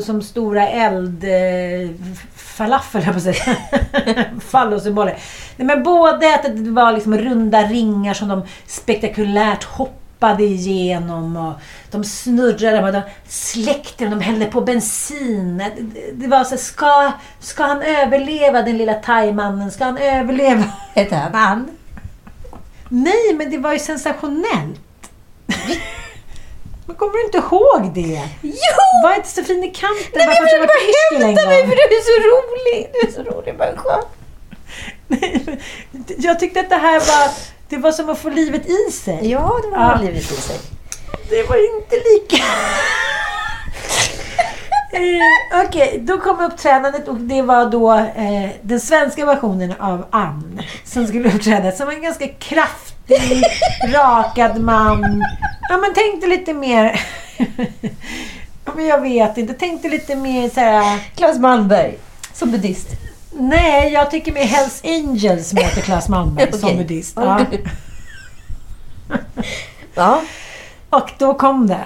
som stora falafel på sig. Fallosymboler. Nej, men både att det var liksom runda ringar som de spektakulärt hoppade igenom och de snurrade och de släckte och de hällde på bensin. Det var så, ska han överleva, den lilla thaimannen? Ska han överleva? Hette han man? Nej, men det var ju sensationellt. Man kommer inte ihåg det. Jo! Var inte så fin i kanten. Nej, men jag vill bara hämta mig för du är så rolig. Du är så rolig människa. Nej, jag tyckte att det här var... Det var som att få livet i sig. Ja, det var livet i sig. Det var inte lika. Okej, då kom uppträdandet och det var då den svenska versionen av Ann som skulle uppträda. Som var en ganska kraftig rakad man. Ja, men tänkte lite mer. Men jag vet inte. Tänkte lite mer så här. Claes Malmberg som buddhist. Nej, jag tycker med Hells Angels som heter Claes Malmberg okay. som buddhist. Ja. Okay. Ja. Och då kom det.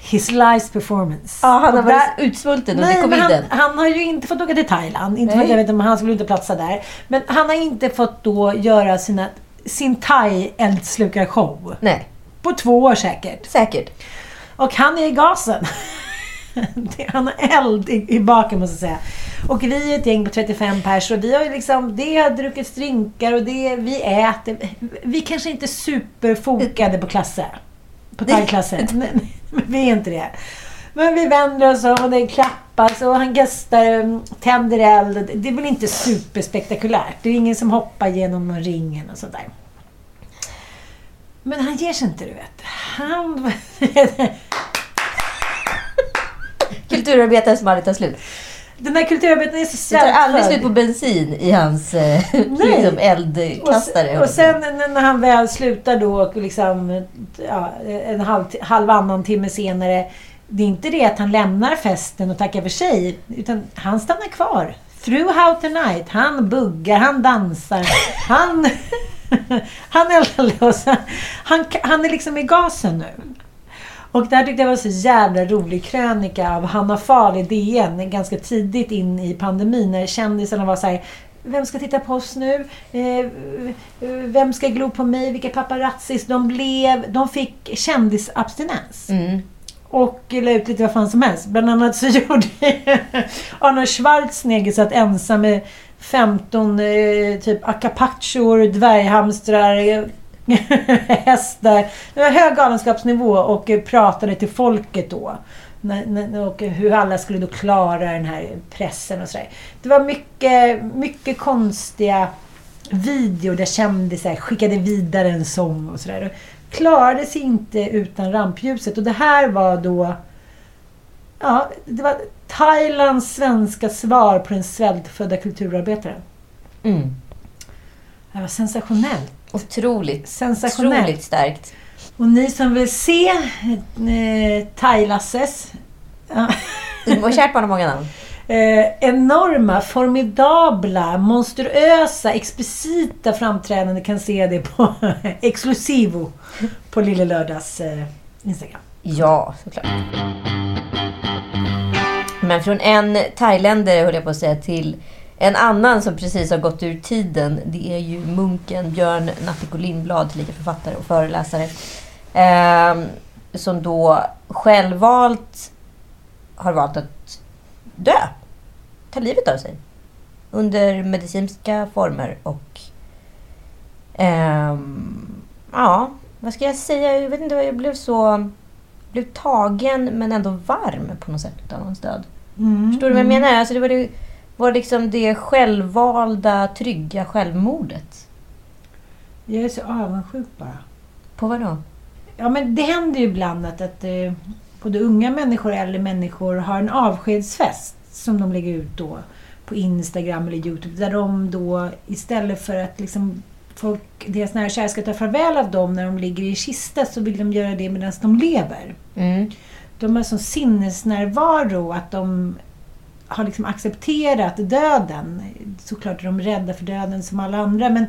His live performance. Ja, han har varit utsvulten under coviden. Han har ju inte fått åka till Thailand. Inte för jag vet om han skulle inte platsa där. Men han har inte fått då göra sin thai-eldslukar-show. Nej. På 2 år säkert. Säkert. Och han är i gasen. Han har eld i baken måste jag säga. Och vi är ett gäng på 35 pers och vi har ju liksom, det har druckit drinkar och det vi äter. Vi kanske inte är superfokade på klasser. På thai-klasser. Men vi är inte det. Men vi vänder oss och det klappas och han gastar, tänder eld. Det är väl inte superspektakulärt. Det är ingen som hoppar genom ringen och sådär. Men han ger sig inte, du vet. Han... Kulturarbetare som aldrig tar slut. Den här kulturarbetaren är så svältfödd. Det tar aldrig slut på bensin i hans liksom, eldkastare. Och sen när han väl slutar då och liksom, ja, en halvannan timme senare. Det är inte det att han lämnar festen och tackar för sig. Utan han stannar kvar. Throughout the night. Han buggar, han dansar. Han eldar loss. Han är liksom i gasen nu. Och där tyckte jag var så jävla rolig krönika av Hanna Fahl i DN ganska tidigt in i pandemin när kändisarna var så här: vem ska titta på oss nu? Vem ska glo på mig? Vilka paparazzis de fick kändisabstinens. Mm. Och la ut lite vad fan som helst. Bland annat så gjorde Arnold Schwarzenegger så att ensam med 15 typ akapachor, dvärghamstrar, hästar. Det var hög galenskapsnivå och pratade till folket då. Och hur alla skulle då klara den här pressen och sådär. Det var mycket, mycket konstiga video där kändisar skickade vidare en sång och sådär. Klarade sig inte utan rampljuset. Och det här var då... Ja, det var Thailands svenska svar på den svältfödda kulturarbetaren. Mm. Det var sensationellt. Otroligt. Sensationellt. Otroligt starkt. Och ni som vill se Thailasses... Du var kärt på honom många namn. Enorma, formidabla, monstruösa, explicita framträdande kan se det på Exclusivo på Lillelördags Instagram. Ja, såklart. Men från en thailändare höll jag på att säga till en annan som precis har gått ur tiden. Det är ju munken Björn Natthiko Lindblad, tillika författare och föreläsare, som då själv har valt att dö, ta livet av sig under medicinska former och ja, vad ska jag säga, jag vet inte, jag blev tagen men ändå varm på något sätt av hans död. Förstår du vad jag menar? Alltså det var liksom det självvalda trygga självmordet. Jag är så avundsjuk bara. På vad då? Ja, men det händer ju ibland att både unga människor och äldre människor har en avskedsfest som de lägger ut då på Instagram eller YouTube. Där de då istället för att liksom deras nära och kära ska ta farväl av dem när de ligger i kista så vill de göra det medan de lever. Mm. De har sån sinnesnärvaro att de har liksom accepterat döden. Såklart är de rädda för döden som alla andra, men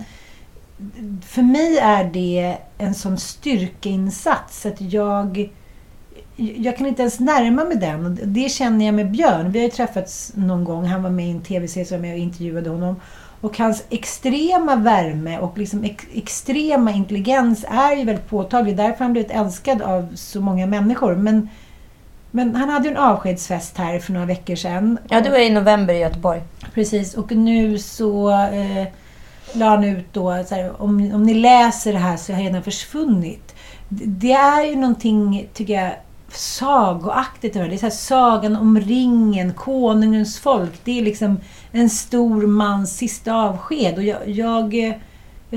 för mig är det en sån styrkeinsats att jag kan inte ens närma mig den. Det känner jag med Björn. Vi har ju träffats någon gång. Han var med i en tv-serie som jag intervjuade honom. Och hans extrema värme och liksom extrema intelligens är ju väldigt påtaglig. Därför har han blivit älskad av så många människor. Men han hade ju en avskedsfest här för några veckor sedan. Ja, det var i november i Göteborg. Precis. Och nu så la han ut då så här, om ni läser det här så har jag redan försvunnit. Det är ju någonting, tycker jag, sagoaktigt. Det är så här, sagan om ringen, konungens folk. Det är liksom en stor mans sista avsked. Och jag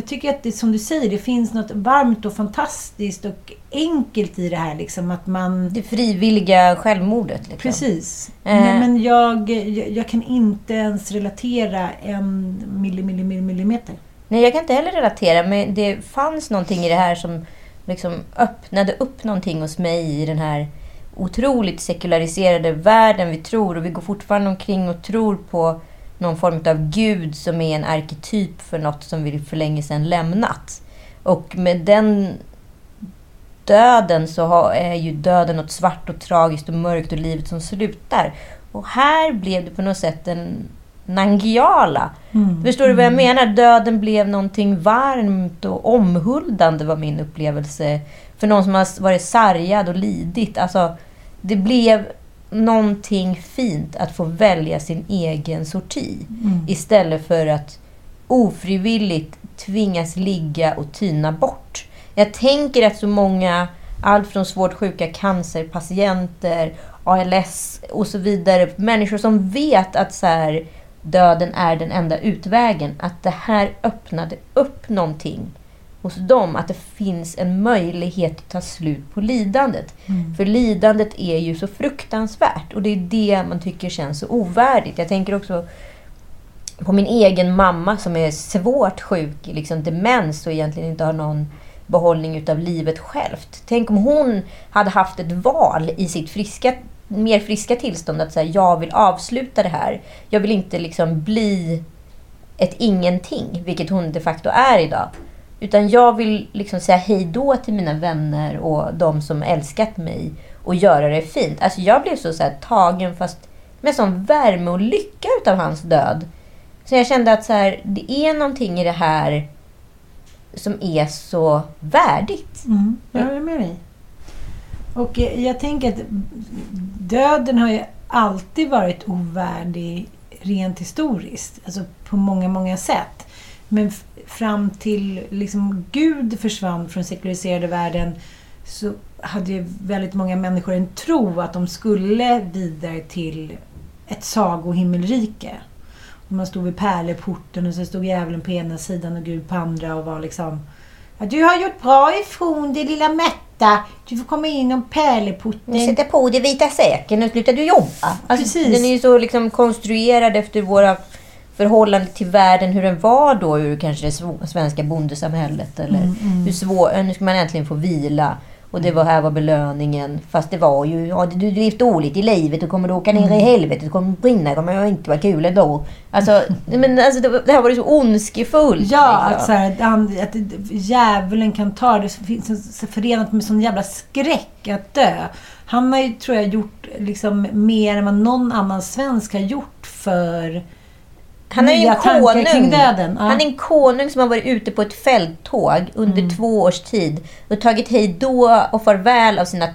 tycker att det, som du säger, det finns något varmt och fantastiskt och enkelt i det här. Liksom, att man... Det frivilliga självmordet. Liksom. Precis. Nej, men jag kan inte ens relatera en millimeter. Nej, jag kan inte heller relatera, men det fanns någonting i det här som liksom öppnade upp någonting hos mig i den här otroligt sekulariserade världen vi tror, och vi går fortfarande omkring och tror på någon form av gud som är en arketyp för något som vi för länge sedan lämnat. Och med den döden så är ju döden något svart och tragiskt och mörkt och livet som slutar. Och här blev det på något sätt en Nangiala. Mm. Förstår du vad jag menar? Döden blev någonting varmt och omhuldande, var min upplevelse. För någon som har varit sargad och lidit. Alltså, det blev någonting fint att få välja sin egen sorti. Mm. Istället för att ofrivilligt tvingas ligga och tyna bort. Jag tänker att så många, allt från svårt sjuka cancerpatienter, ALS och så vidare. Människor som vet att så här, döden är den enda utvägen. Att det här öppnade upp någonting hos dem. Att det finns en möjlighet att ta slut på lidandet. Mm. För lidandet är ju så fruktansvärt. Och det är det man tycker känns så ovärdigt. Jag tänker också på min egen mamma som är svårt sjuk. Liksom demens och egentligen inte har någon behållning utav livet självt. Tänk om hon hade haft ett val i sitt friska, mer friska tillstånd att säga jag vill avsluta det här. Jag vill inte liksom bli ett ingenting, vilket hon de facto är idag. Utan jag vill liksom säga hej då till mina vänner och de som älskat mig och göra det fint. Alltså jag blev så här tagen fast med sån värme och lycka utav hans död. Så jag kände att så här, det är någonting i det här som är så värdigt. Mm, jag är med dig. Och jag tänker att döden har ju alltid varit ovärdig rent historiskt. Alltså på många, många sätt. Men fram till liksom Gud försvann från sekulariserade världen så hade ju väldigt många människor en tro att de skulle vidare till ett sagohimmelrike. Man stod vid pärleporten och så stod djävulen på ena sidan och Gud på andra och var liksom du har gjort bra ifrån det lilla mätta. Du får komma in om pärleporten. Du sätter på det vita säken och slutar du jobba. Alltså, precis. Den är ju så liksom konstruerad efter våra förhållanden till världen. Hur den var då ur kanske det svenska bondesamhället. Eller hur svår, nu ska man äntligen få vila. Och det var här var belöningen. Fast det var ju, ja, du drivit dåligt i livet. Du kommer att åka ner i helvetet. Du kommer att brinna. Det kommer inte vara kul ändå. Alltså, men alltså, det här var ju så ondskefullt. Ja, liksom. att djävulen kan ta det. Finns förenat med sån jävla skräck att dö. Han har ju, tror jag, gjort liksom, mer än vad någon annan svensk har gjort för... Han är ju en konung. Han är en konung som har varit ute på ett fälttåg under 2 års tid och tagit hej då och farväl av sina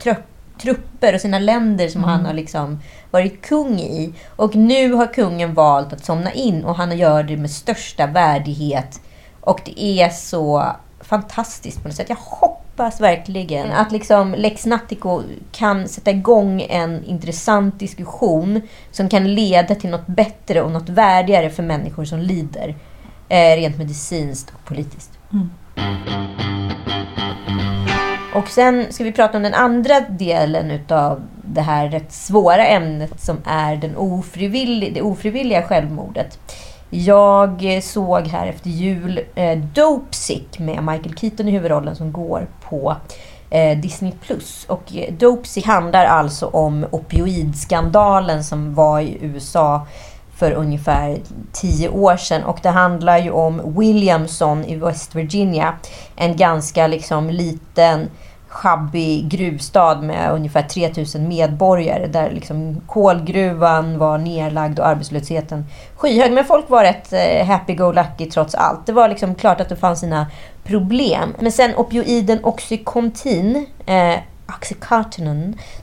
trupper och sina länder som han har liksom varit kung i. Och nu har kungen valt att somna in och han gör det med största värdighet. Och det är så fantastiskt på något sätt. Jag hoppas verkligen att liksom Lex Natthiko kan sätta igång en intressant diskussion som kan leda till något bättre och något värdigare för människor som lider rent medicinskt och politiskt. Mm. Och sen ska vi prata om den andra delen utav det här rätt svåra ämnet som är det ofrivilliga självmordet. Jag såg här efter jul Dopesick med Michael Keaton i huvudrollen som går på Disney Plus. Och Dopesick handlar alltså om opioidskandalen som var i USA för ungefär 10 år sedan. Och det handlar ju om Williamson i West Virginia. En ganska liksom liten schabbig gruvstad med ungefär 3000 medborgare där liksom kolgruvan var nedlagd och arbetslösheten skyhög. Men folk var rätt happy-go-lucky trots allt. Det var liksom klart att det fanns sina problem. Men sen opioiden Oxycontinen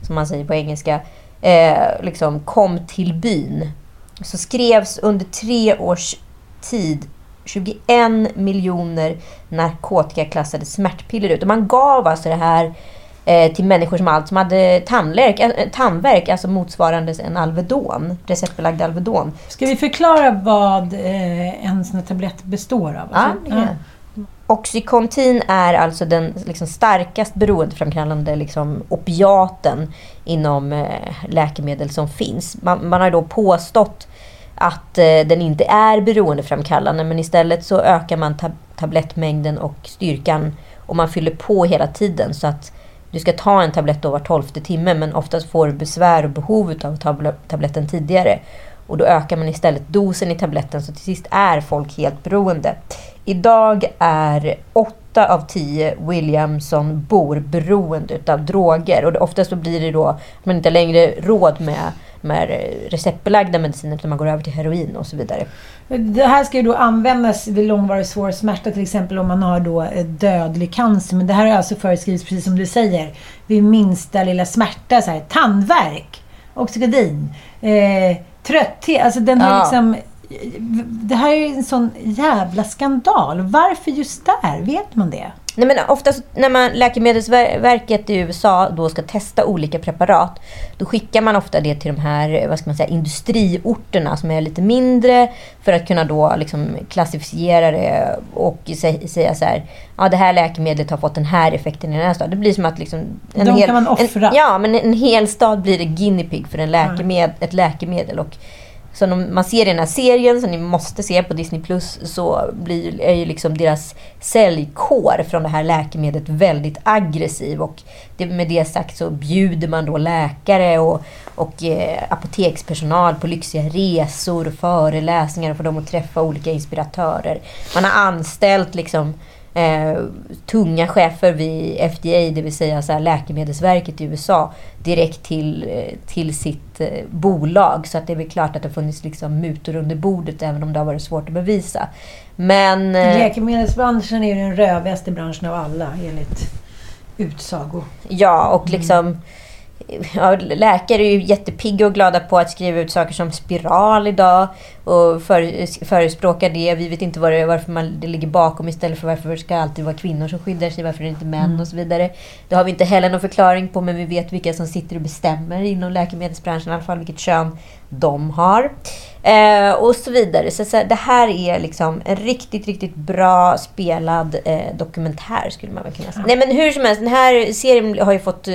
som man säger på engelska liksom kom till byn. Så skrevs under 3 års tid 21 miljoner narkotikaklassade smärtpiller ut. Och man gav alltså det här till människor som hade tandvärk, alltså motsvarandes en Alvedon, receptbelagd Alvedon. Ska vi förklara vad en sån här tablett består av? Alltså? Ja, det är. Oxycontin är alltså den liksom starkast beroendeframkallande liksom opiaten inom läkemedel som finns. Man har då påstått att den inte är beroendeframkallande, men istället så ökar man tablettmängden och styrkan och man fyller på hela tiden, så att du ska ta en tablett var 12:e timme, men oftast får du besvär och behov av tabletten tidigare. Och då ökar man istället dosen i tabletten, så till sist är folk helt beroende. Idag är 8 av 10 Williamson bor beroende av droger. Och oftast så blir det då att man inte längre råd med receptbelagda mediciner, utan man går över till heroin och så vidare. Det här ska ju då användas vid långvarig svår smärta, till exempel om man har då dödlig cancer. Men det här är alltså föreskrivs, precis som du säger, vid minsta lilla smärta, så här, tandvärk, oxycodin, trötthet, alltså den här liksom. Det här är en sån jävla skandal. Varför just där? Vet man det? Nej, men ofta när man Läkemedelsverket i USA då ska testa olika preparat, då skickar man ofta det till de här, vad ska man säga, industriorterna som är lite mindre, för att kunna då liksom klassificera det och säga så här, ja, det här läkemedlet har fått den här effekten i den här staden. Det blir som att liksom en hel stad blir det guinea pig för en ett läkemedel. Och så om man ser den här serien som ni måste se på Disney Plus, så är ju liksom deras säljkår från det här läkemedlet väldigt aggressiv, och med det sagt så bjuder man då läkare och apotekspersonal på lyxiga resor och föreläsningar för dem att träffa olika inspiratörer. Man har anställt liksom tunga chefer vid FDA, det vill säga så här Läkemedelsverket i USA, direkt till sitt bolag, så att det är väl klart att det funnits liksom mutor under bordet, även om det har varit svårt att bevisa. Men läkemedelsbranschen är ju den rövigaste branschen av alla, enligt utsago. Ja, och liksom läkare är ju jättepigga och glada på att skriva ut saker som spiral idag och förespråkar det. Vi vet inte varför det ligger bakom, istället för varför det ska alltid vara kvinnor som skyddar sig, varför det inte är män och så vidare. Det har vi inte heller någon förklaring på, men vi vet vilka som sitter och bestämmer inom läkemedelsbranschen, i alla fall vilket kön de har och så vidare. Så det här är liksom en riktigt, riktigt bra spelad dokumentär, skulle man väl kunna säga. Nej, men hur som helst, den här serien har ju fått